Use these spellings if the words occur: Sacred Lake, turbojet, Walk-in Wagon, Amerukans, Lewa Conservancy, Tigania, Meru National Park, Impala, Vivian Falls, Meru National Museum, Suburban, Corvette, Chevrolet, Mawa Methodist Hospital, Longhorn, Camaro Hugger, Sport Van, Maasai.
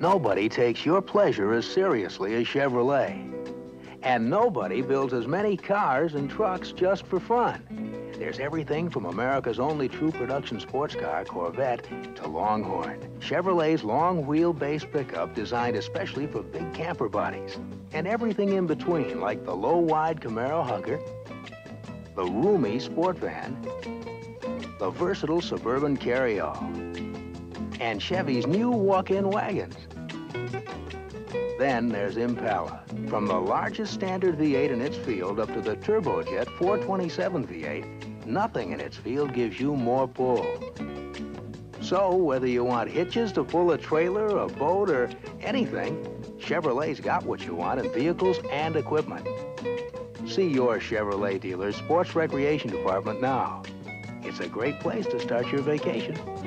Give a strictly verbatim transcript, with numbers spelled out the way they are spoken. Nobody takes your pleasure as seriously as Chevrolet. And nobody builds as many cars and trucks just for fun. There's everything from America's only true production sports car, Corvette, to Longhorn. Chevrolet's long wheelbase pickup designed especially for big camper bodies. And everything in between, like the low-wide Camaro Hugger, the roomy Sport Van, the versatile Suburban carryall, and Chevy's new walk-in wagons. Then there's Impala. From the largest standard V eight in its field up to the turbojet four twenty-seven V eight, nothing in its field gives you more pull. So whether you want hitches to pull a trailer, a boat, or anything, Chevrolet's got what you want in vehicles and equipment. See your Chevrolet dealer's Sports Recreation Department now. It's a great place to start your vacation.